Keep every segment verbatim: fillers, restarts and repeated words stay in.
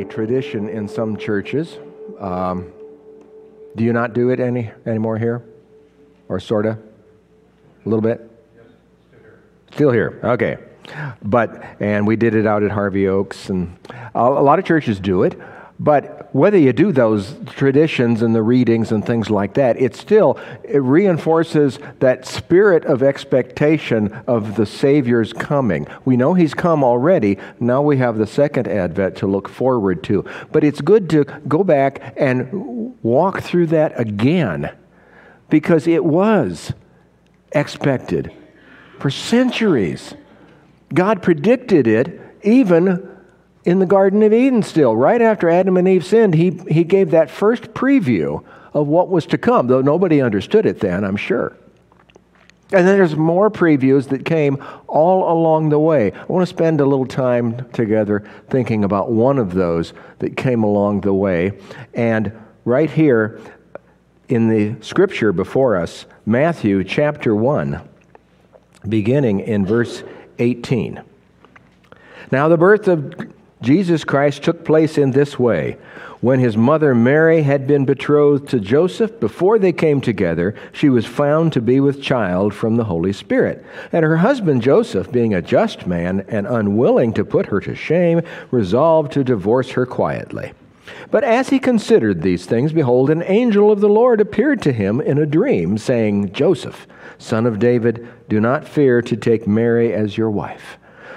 a tradition in some churches. Um, do you not do it any anymore here? Or sort of? A little bit? Yes, still here. Still here, okay. But, and we did it out at Harvey Oaks, and a, a lot of churches do it. But whether you do those traditions and the readings and things like that, it still it reinforces that spirit of expectation of the Savior's coming. We know He's come already. Now we have the second advent to look forward to. But it's good to go back and walk through that again, because it was expected for centuries. God predicted it even in the Garden of Eden still. Right after Adam and Eve sinned, he, he gave that first preview of what was to come, though nobody understood it then, I'm sure. And then there's more previews that came all along the way. I want to spend a little time together thinking about one of those that came along the way. And right here in the scripture before us, Matthew chapter one, beginning in verse eighteen. Now the birth of Jesus Christ took place in this way. When his mother Mary had been betrothed to Joseph, before they came together, she was found to be with child from the Holy Spirit. And her husband Joseph, being a just man and unwilling to put her to shame, resolved to divorce her quietly. But as he considered these things, behold, an angel of the Lord appeared to him in a dream, saying, Joseph, son of David, do not fear to take Mary as your wife,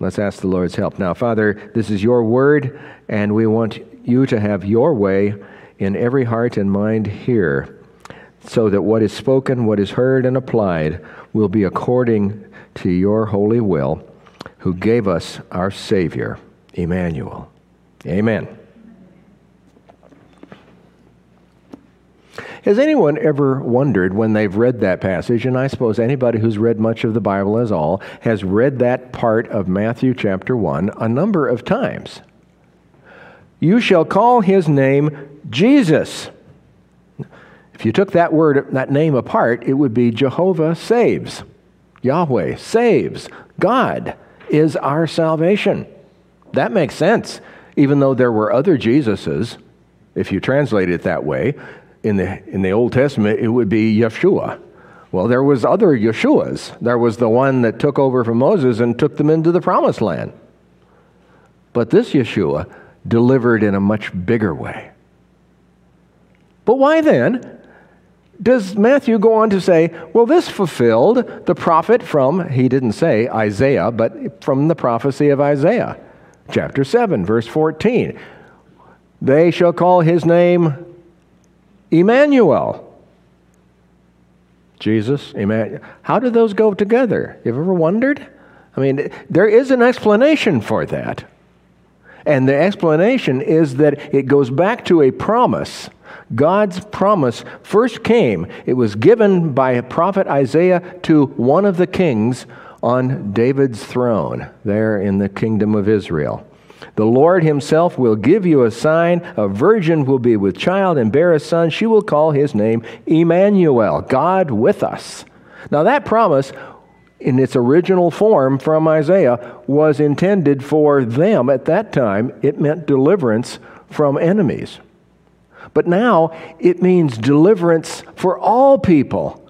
Let's ask the Lord's help. Now, Father, this is your word, and we want you to have your way in every heart and mind here, so that what is spoken, what is heard and applied will be according to your holy will, who gave us our Savior, Emmanuel. Amen. Has anyone ever wondered when they've read that passage, and I suppose anybody who's read much of the Bible as all has read that part of Matthew chapter one a number of times. You shall call his name Jesus. If you took that word, that name apart, it would be Jehovah saves. Yahweh saves. God is our salvation. That makes sense, even though there were other Jesuses, if you translate it that way. In the in the Old Testament, it would be Yeshua. Well, there was other Yeshuas. There was the one that took over from Moses and took them into the Promised Land. But this Yeshua delivered in a much bigger way. But why then does Matthew go on to say, well, this fulfilled the prophet from, he didn't say Isaiah, but from the prophecy of Isaiah, chapter seven, verse fourteen. They shall call his name Emmanuel. Jesus, Emmanuel. How do those go together? You've ever wondered? I mean, there is an explanation for that. And the explanation is that it goes back to a promise. God's promise first came. It was given by prophet Isaiah to one of the kings on David's throne there in the kingdom of Israel. The Lord himself will give you a sign. A virgin will be with child and bear a son. She will call his name Emmanuel, God with us. Now that promise, in its original form from Isaiah, was intended for them at that time. It meant deliverance from enemies. But now it means deliverance for all people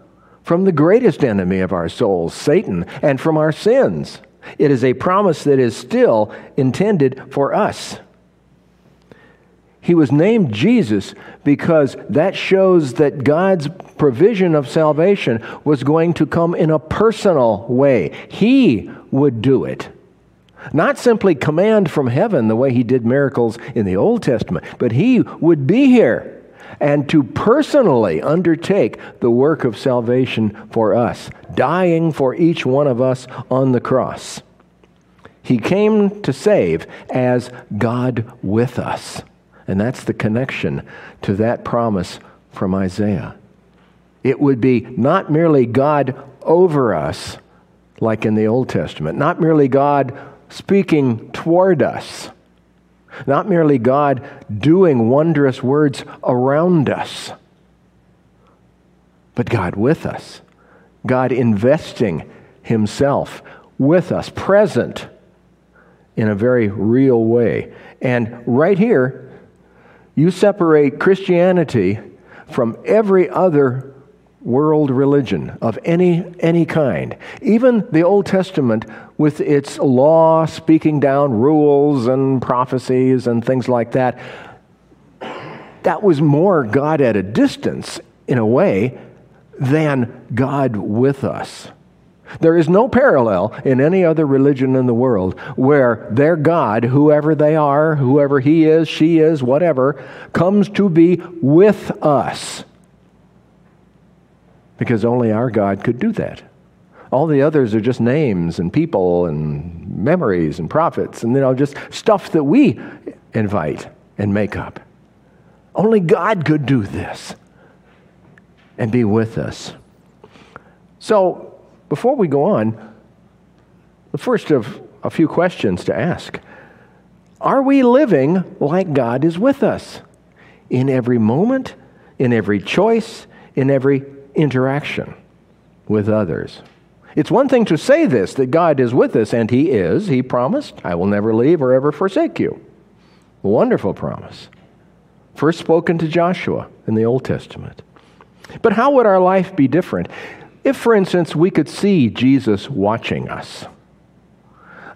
from the greatest enemy of our souls, Satan, and from our sins. It is a promise that is still intended for us. He was named Jesus because that shows that God's provision of salvation was going to come in a personal way. He would do it. Not simply command from heaven the way he did miracles in the Old Testament, but he would be here and to personally undertake the work of salvation for us, dying for each one of us on the cross. He came to save as God with us. And that's the connection to that promise from Isaiah. It would be not merely God over us, like in the Old Testament, not merely God speaking toward us, not merely God doing wondrous words around us, but God with us, God investing Himself with us, present in a very real way. And right here, you separate Christianity from every other world religion of any any kind. Even the Old Testament with its law speaking down rules and prophecies and things like that, that was more God at a distance in a way than God with us. There is no parallel in any other religion in the world where their God, whoever they are, whoever he is, she is, whatever, comes to be with us. Because only our God could do that. All the others are just names and people and memories and prophets and, you know, just stuff that we invite and make up. Only God could do this and be with us. So, before we go on, the first of a few questions to ask. Are we living like God is with us in every moment, in every choice, in every interaction with others? It's one thing to say this, that God is with us, and He is. He promised, I will never leave or ever forsake you. Wonderful promise. First spoken to Joshua in the Old Testament. But how would our life be different if, for instance, we could see Jesus watching us?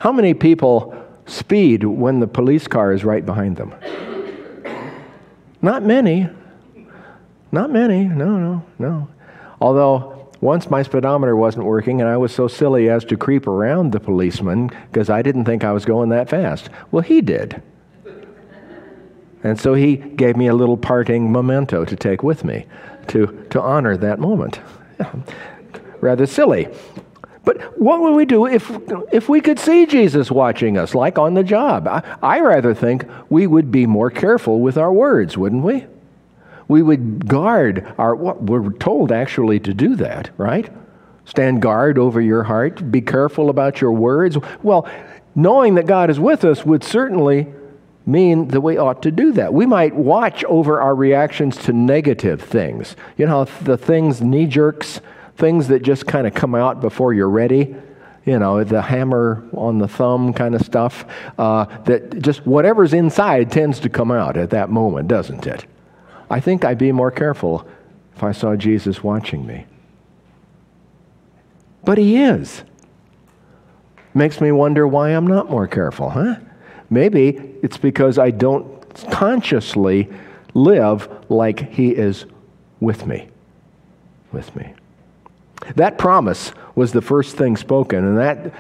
How many people speed when the police car is right behind them? Not many. Not many. No, no, no. Although, once my speedometer wasn't working, and I was so silly as to creep around the policeman because I didn't think I was going that fast. Well, he did. And so he gave me a little parting memento to take with me to, to honor that moment. Rather silly. But what would we do if if we could see Jesus watching us, like on the job? I, I rather think we would be more careful with our words, wouldn't we? We would guard our, what we're told actually to do that, right? Stand guard over your heart, be careful about your words. Well, knowing that God is with us would certainly mean that we ought to do that. We might watch over our reactions to negative things. You know, the things, knee jerks, things that just kind of come out before you're ready. You know, the hammer on the thumb kind of stuff. Uh, that just whatever's inside tends to come out at that moment, doesn't it? I think I'd be more careful if I saw Jesus watching me. But He is. Makes me wonder why I'm not more careful, huh? Maybe it's because I don't consciously live like He is with me. With me. That promise was the first thing spoken, and that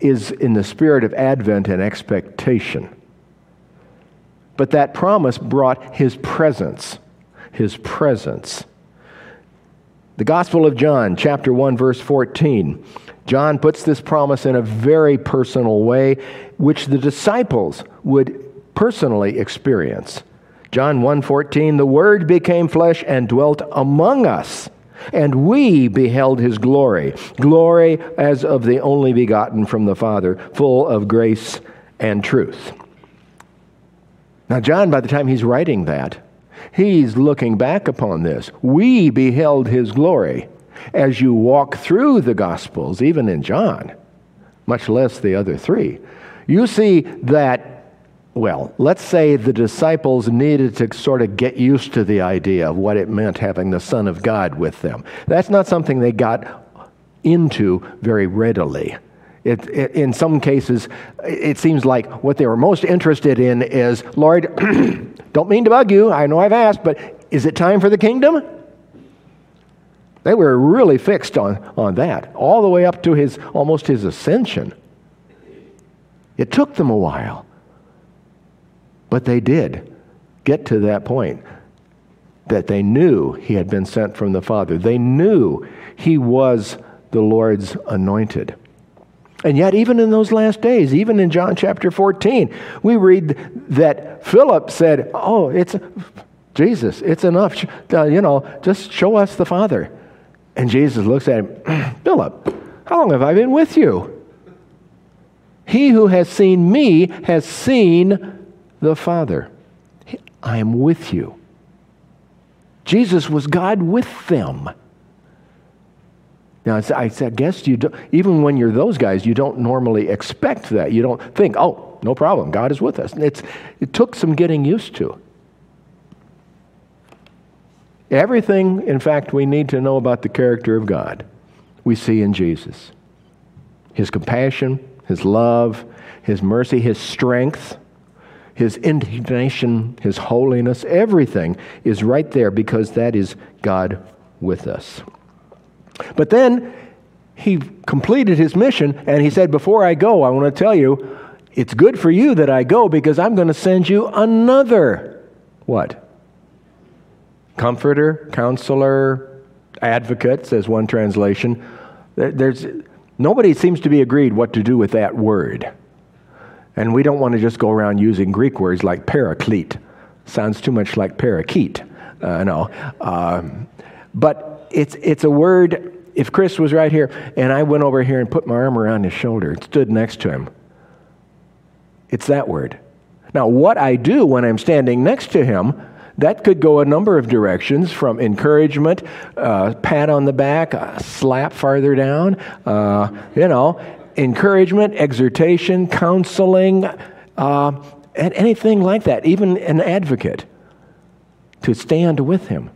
is in the spirit of Advent and expectation. But that promise brought His presence. His presence. The Gospel of John, chapter one, verse fourteen. John puts this promise in a very personal way, which the disciples would personally experience. John one fourteen, the Word became flesh and dwelt among us, and we beheld His glory, glory as of the only begotten from the Father, full of grace and truth. Now John, by the time he's writing that, he's looking back upon this. We beheld His glory. As you walk through the Gospels, even in John, much less the other three, you see that, well, let's say the disciples needed to sort of get used to the idea of what it meant having the Son of God with them. That's not something they got into very readily. It, it, in some cases, it seems like what they were most interested in is, Lord, don't mean to bug you, I know I've asked, but is it time for the kingdom? They were really fixed on, on that, all the way up to his almost his ascension. It took them a while, but they did get to that point that they knew He had been sent from the Father. They knew He was the Lord's anointed. And yet, even in those last days, even in John chapter fourteen, we read that Philip said, oh, it's Jesus, it's enough. You know, just show us the Father. And Jesus looks at him, Philip, how long have I been with you? He who has seen me has seen the Father. I am with you. Jesus was God with them. Now, I guess you don't, even when you're those guys, you don't normally expect that. You don't think, oh, no problem, God is with us. It's, it took some getting used to. Everything, in fact, we need to know about the character of God, we see in Jesus. His compassion, His love, His mercy, His strength, His indignation, His holiness, everything is right there because that is God with us. But then He completed His mission and He said, before I go, I want to tell you, it's good for you that I go because I'm going to send you another, what? Comforter, counselor, advocate, says one translation. There's... Nobody seems to be agreed what to do with that word. And we don't want to just go around using Greek words like paraclete. Sounds too much like parakeet. Uh, no. Um, but it's it's a word, if Chris was right here, and I went over here and put my arm around his shoulder and stood next to him, it's that word. Now, what I do when I'm standing next to him, that could go a number of directions, from encouragement, uh, pat on the back, uh, slap farther down, uh, you know, encouragement, exhortation, counseling, uh, and anything like that, even an advocate, to stand with Him.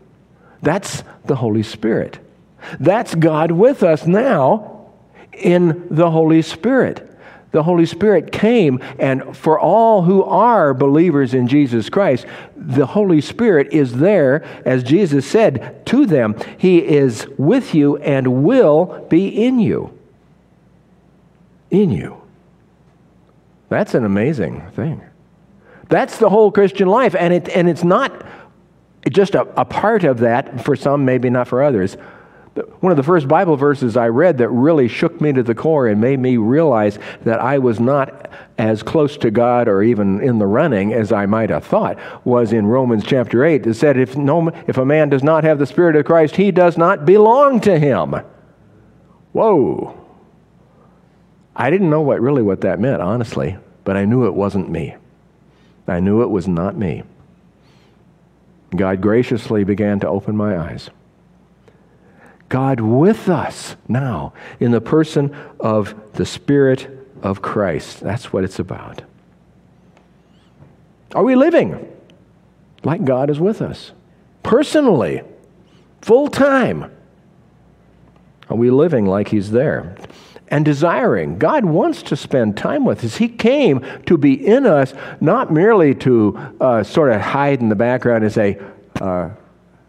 That's the Holy Spirit. That's God with us now in the Holy Spirit. The Holy Spirit came, and for all who are believers in Jesus Christ, the Holy Spirit is there, as Jesus said to them. He is with you and will be in you. In you. That's an amazing thing. That's the whole Christian life, and it and it's not just a, a part of that for some, maybe not for others. One of the first Bible verses I read that really shook me to the core and made me realize that I was not as close to God or even in the running as I might have thought was in Romans chapter eight. It said, if no, if a man does not have the Spirit of Christ, he does not belong to Him. Whoa. I didn't know what really what that meant, honestly, but I knew it wasn't me. I knew it was not me. God graciously began to open my eyes. God with us now in the person of the Spirit of Christ. That's what it's about. Are we living like God is with us? Personally, full time. Are we living like He's there? And desiring. God wants to spend time with us. He came to be in us, not merely to uh, sort of hide in the background and say, uh,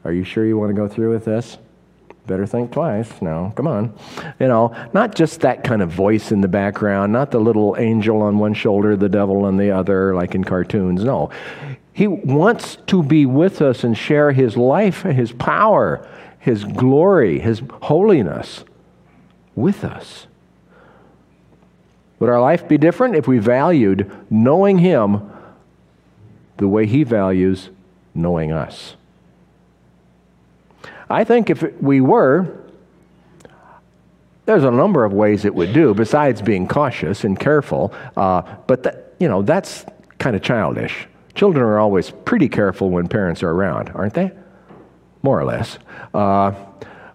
are you sure you want to go through with this? Better think twice now. Come on. You know, not just that kind of voice in the background, not the little angel on one shoulder, the devil on the other, like in cartoons. No. He wants to be with us and share His life, His power, His glory, His holiness with us. Would our life be different if we valued knowing Him the way He values knowing us? I think if we were, there's a number of ways it would do besides being cautious and careful. Uh, but that, you know, that's kind of childish. Children are always pretty careful when parents are around, aren't they? More or less. Uh,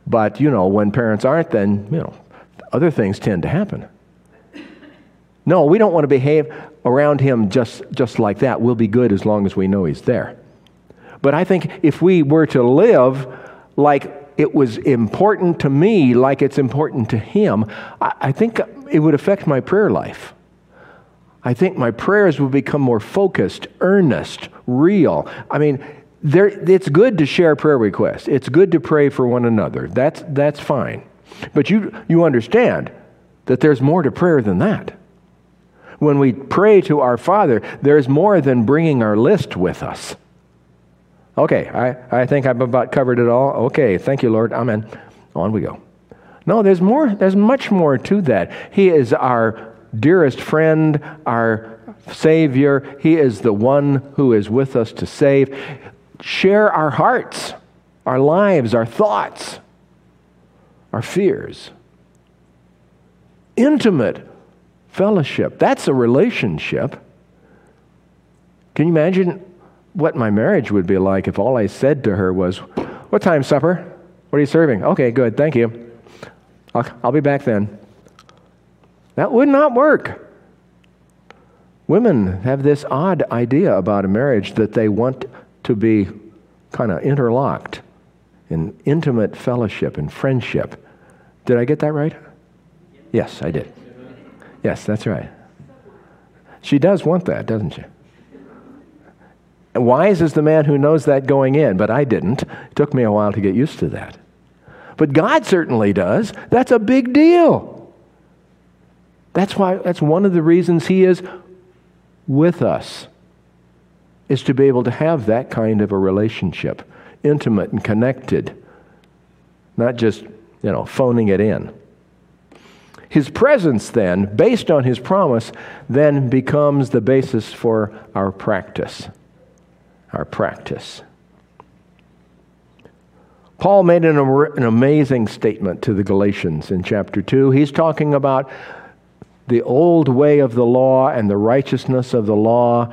but you know, when parents aren't, then you know, other things tend to happen. No, we don't want to behave around Him just just like that. We'll be good as long as we know He's there. But I think if we were to live like it was important to me, like it's important to Him, I, I think it would affect my prayer life. I think my prayers would become more focused, earnest, real. I mean, there, it's good to share prayer requests. It's good to pray for one another. That's that's fine. But you you understand that there's more to prayer than that. When we pray to our Father, there's more than bringing our list with us. Okay, I, I think I've about covered it all. Okay, thank you, Lord. Amen. On we go. No, there's more. There's much more to that. He is our dearest friend, our Savior. He is the one who is with us to save. Share our hearts, our lives, our thoughts, our fears. Intimate fellowship. That's a relationship. Can you imagine what my marriage would be like if all I said to her was, "What time's supper? What are you serving? Okay, good, thank you. I'll, I'll be back then." That would not work. Women have this odd idea about a marriage that they want to be kind of interlocked in intimate fellowship and friendship. Did I get that right? Yes, I did. Yes, that's right. She does want that, doesn't she? Wise is the man who knows that going in, but I didn't. It took me a while to get used to that. But God certainly does. That's a big deal. That's why, that's one of the reasons He is with us, is to be able to have that kind of a relationship, intimate and connected, not just, you know, phoning it in. His presence then, based on His promise, then becomes the basis for our practice. Our practice. Paul made an, an amazing statement to the Galatians in chapter two. He's talking about the old way of the law and the righteousness of the law,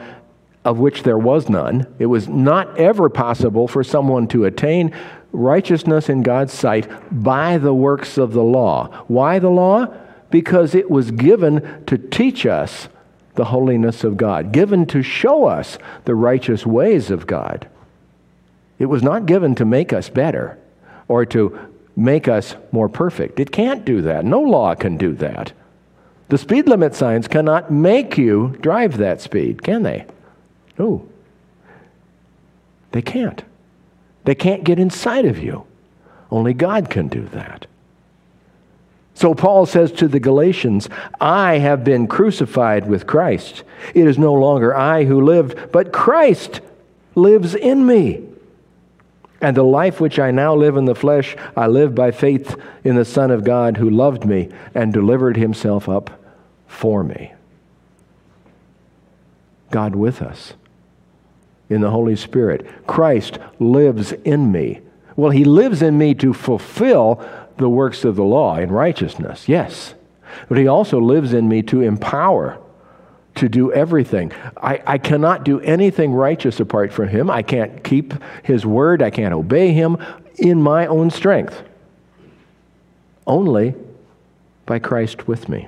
of which there was none. It was not ever possible for someone to attain righteousness in God's sight by the works of the law. Why the law? Because it was given to teach us the holiness of God, given to show us the righteous ways of God. It was not given to make us better or to make us more perfect. It can't do that. No law can do that. The speed limit signs cannot make you drive that speed, can they? No. They can't. They can't get inside of you. Only God can do that. So Paul says to the Galatians, "I have been crucified with Christ. It is no longer I who live, but Christ lives in me. And the life which I now live in the flesh, I live by faith in the Son of God who loved me and delivered Himself up for me." God with us in the Holy Spirit. Christ lives in me. Well, He lives in me to fulfill the works of the law in righteousness, yes. But He also lives in me to empower, to do everything. I, I cannot do anything righteous apart from Him. I can't keep His word. I can't obey Him in my own strength. Only by Christ with me.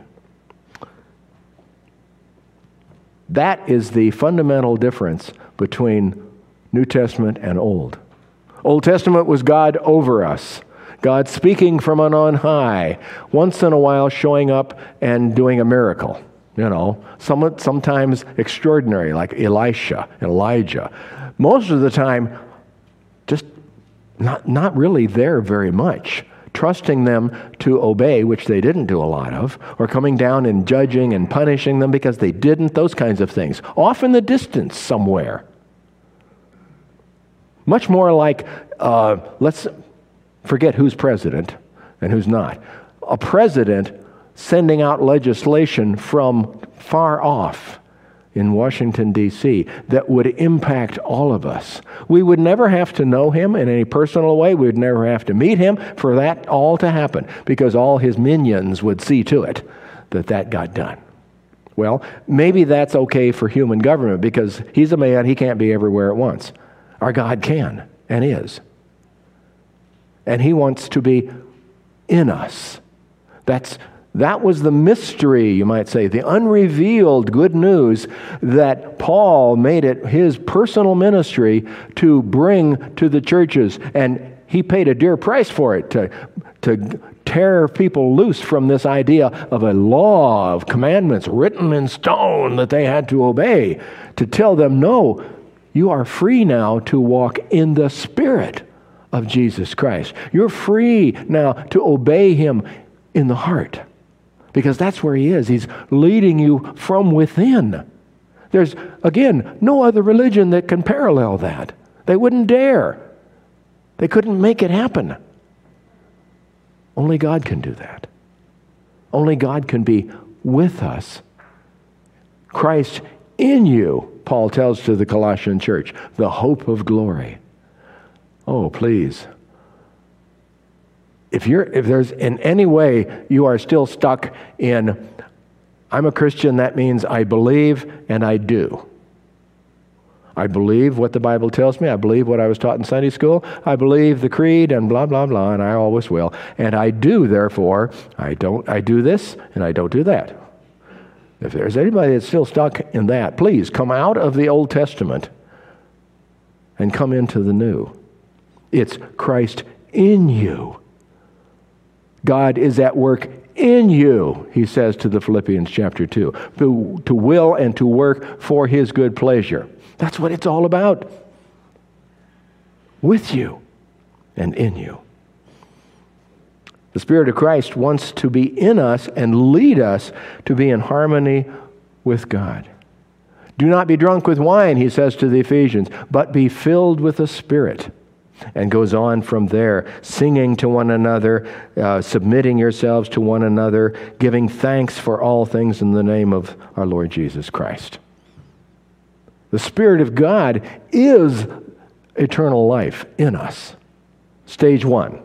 That is the fundamental difference between New Testament and Old. Old Testament was God over us. God speaking from on high, once in a while showing up and doing a miracle, you know, somewhat, sometimes extraordinary, like Elisha, Elijah. Most of the time, just not, not really there very much, trusting them to obey, which they didn't do a lot of, or coming down and judging and punishing them because they didn't, those kinds of things, off in the distance somewhere. Much more like, uh, let's... Forget who's president and who's not. A president sending out legislation from far off in Washington, D C that would impact all of us. We would never have to know him in any personal way. We would never have to meet him for that all to happen because all his minions would see to it that that got done. Well, maybe that's okay for human government because he's a man, he can't be everywhere at once. Our God can and is. And He wants to be in us. That's, that was the mystery, you might say, the unrevealed good news that Paul made it his personal ministry to bring to the churches. And he paid a dear price for it, to, to tear people loose from this idea of a law of commandments written in stone that they had to obey, to tell them, no, you are free now to walk in the Spirit of Jesus Christ. You're free now to obey Him in the heart because that's where He is. He's leading you from within. There's, again, no other religion that can parallel that. They wouldn't dare. They couldn't make it happen. Only God can do that. Only God can be with us. Christ in you, Paul tells to the Colossian church, the hope of glory. Oh, please. If you're, if there's in any way you are still stuck in, I'm a Christian, that means I believe and I do. I believe what the Bible tells me. I believe what I was taught in Sunday school. I believe the creed and blah, blah, blah, and I always will. And I do, therefore, I don't, I do this and I don't do that. If there's anybody that's still stuck in that, please come out of the Old Testament and come into the New. It's Christ in you. God is at work in you, he says to the Philippians chapter two, to, to will and to work for his good pleasure. That's what it's all about. With you and in you. The Spirit of Christ wants to be in us and lead us to be in harmony with God. Do not be drunk with wine, he says to the Ephesians, but be filled with the Spirit. And goes on from there, singing to one another, uh, submitting yourselves to one another, giving thanks for all things in the name of our Lord Jesus Christ. The Spirit of God is eternal life in us. Stage one,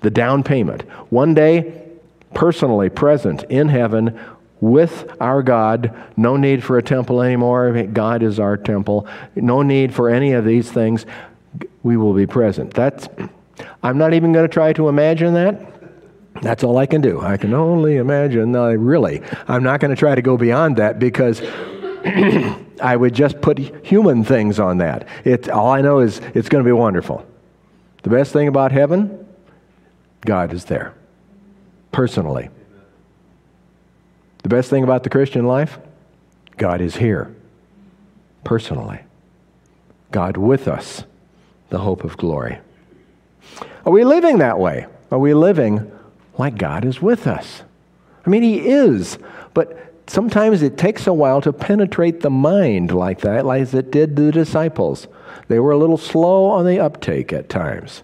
the down payment. One day, personally present in heaven with our God. No need for a temple anymore. God is our temple. No need for any of these things. We will be present. That's, I'm not even going to try to imagine that. That's all I can do. I can only imagine. No, really, I'm not going to try to go beyond that because I would just put human things on that. It, all I know is it's going to be wonderful. The best thing about heaven, God is there, personally. The best thing about the Christian life, God is here, personally. God with us. The hope of glory. Are we living that way? Are we living like God is with us? I mean, He is, but sometimes it takes a while to penetrate the mind like that, like it did the disciples. They were a little slow on the uptake at times.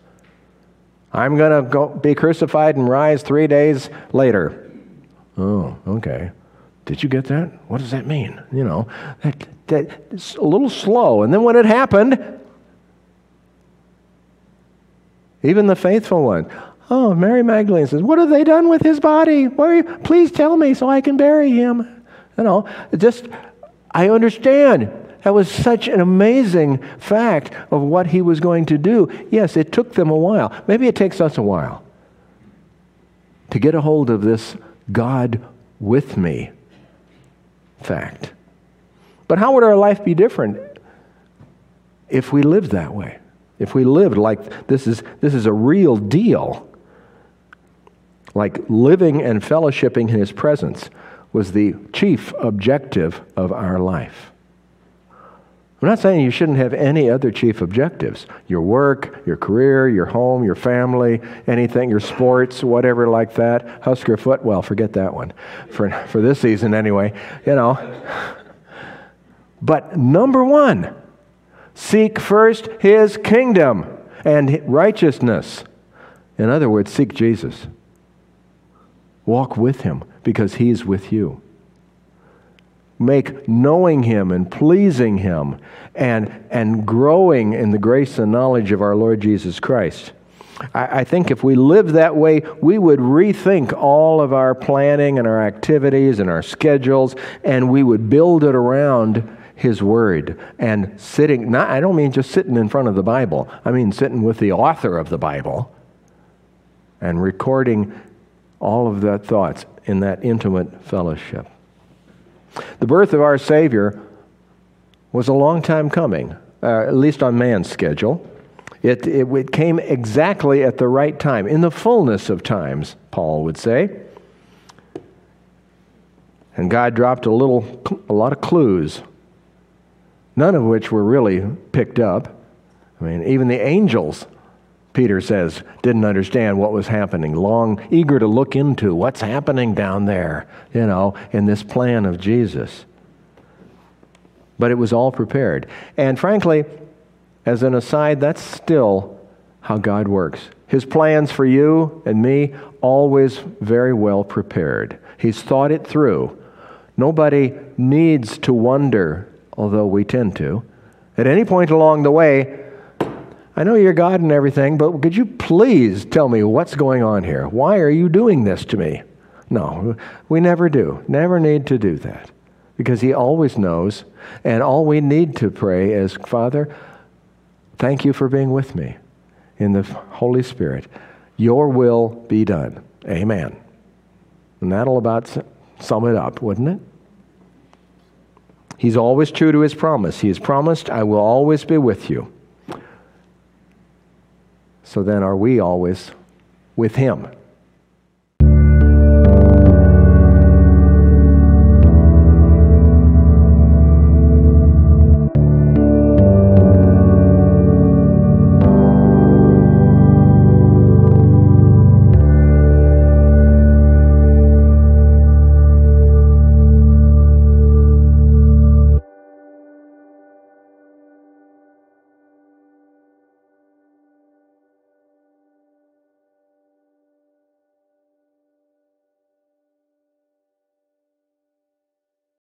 I'm going to go be crucified and rise three days later. Oh, okay. Did you get that? What does that mean? You know, that, that it's a little slow. And then when it happened, even the faithful one. Oh, Mary Magdalene says, what have they done with his body? Where are you? Please tell me so I can bury him. You know, just, I understand. That was such an amazing fact of what he was going to do. Yes, it took them a while. Maybe it takes us a while to get a hold of this God with me fact. But how would our life be different if we lived that way? If we lived like this is this is a real deal, like living and fellowshipping in His presence was the chief objective of our life. I'm not saying you shouldn't have any other chief objectives. Your work, your career, your home, your family, anything, your sports, whatever like that. Husker foot, well, forget that one for, for this season anyway, you know. But number one, seek first His kingdom and righteousness. In other words, seek Jesus. Walk with Him because He's with you. Make knowing Him and pleasing Him and, and growing in the grace and knowledge of our Lord Jesus Christ. I, I think if we lived that way, we would rethink all of our planning and our activities and our schedules, and we would build it around His Word and sitting, not, I don't mean just sitting in front of the Bible. I mean sitting with the author of the Bible and recording all of the thoughts in that intimate fellowship. The birth of our Savior was a long time coming, uh, at least on man's schedule. It, it, it came exactly at the right time, in the fullness of times, Paul would say. And God dropped a little, a lot of clues, none of which were really picked up. I mean, even the angels, Peter says, didn't understand what was happening. Long, eager to look into what's happening down there, you know, in this plan of Jesus. But it was all prepared. And frankly, as an aside, that's still how God works. His plans for you and me, always very well prepared. He's thought it through. Nobody needs to wonder, although we tend to, at any point along the way, I know you're God and everything, but could you please tell me what's going on here? Why are you doing this to me? No, we never do. Never need to do that. Because He always knows, and all we need to pray is, Father, thank you for being with me in the Holy Spirit. Your will be done. Amen. And that'll about sum it up, wouldn't it? He's always true to His promise. He has promised, I will always be with you. So then are we always with Him?